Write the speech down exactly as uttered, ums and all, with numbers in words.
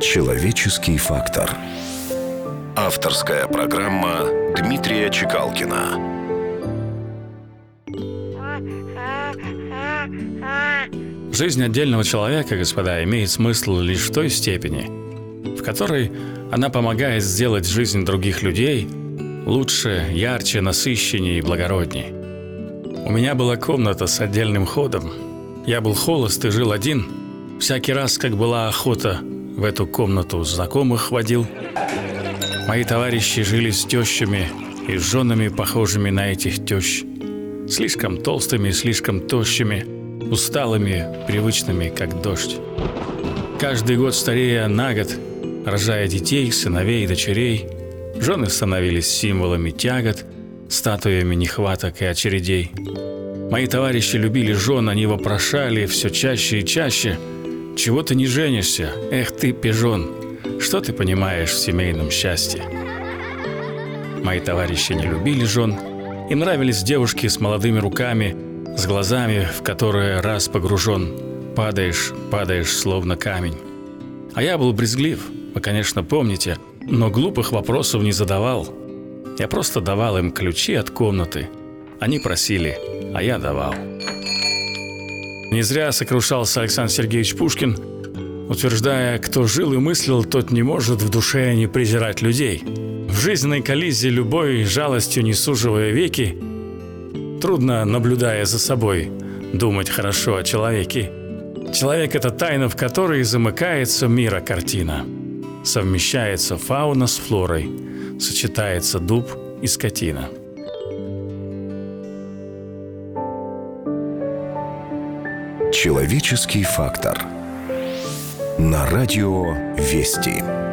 Человеческий фактор. Авторская программа Дмитрия Чикалкина. Жизнь отдельного человека, господа, имеет смысл лишь в той степени, в которой она помогает сделать жизнь других людей лучше, ярче, насыщеннее и благородней. У меня была комната с отдельным ходом. Я был холост и жил один. Всякий раз, как была охота, в эту комнату знакомых водил. Мои товарищи жили с тещами и с женами, похожими на этих тещ. Слишком толстыми, слишком тощими, усталыми, привычными, как дождь. Каждый год старея на год, рожая детей, сыновей и дочерей, жены становились символами тягот, статуями нехваток и очередей. Мои товарищи любили жен, они вопрошали все чаще и чаще: «Чего ты не женишься? Эх ты, пижон! Что ты понимаешь в семейном счастье?» Мои товарищи не любили жен, им нравились девушки с молодыми руками, с глазами, в которые раз погружен, падаешь, падаешь, словно камень. А я был брезглив, вы, конечно, помните, но глупых вопросов не задавал. Я просто давал им ключи от комнаты. Они просили, а я давал. Не зря сокрушался Александр Сергеевич Пушкин, утверждая: кто жил и мыслил, тот не может в душе не презирать людей. В жизненной коллизии любой, жалостью не суживая веки, трудно, наблюдая за собой, думать хорошо о человеке. Человек – это тайна, в которой замыкается мира картина. Совмещается фауна с флорой, сочетается дуб и скотина. Человеческий фактор. На радио Вести.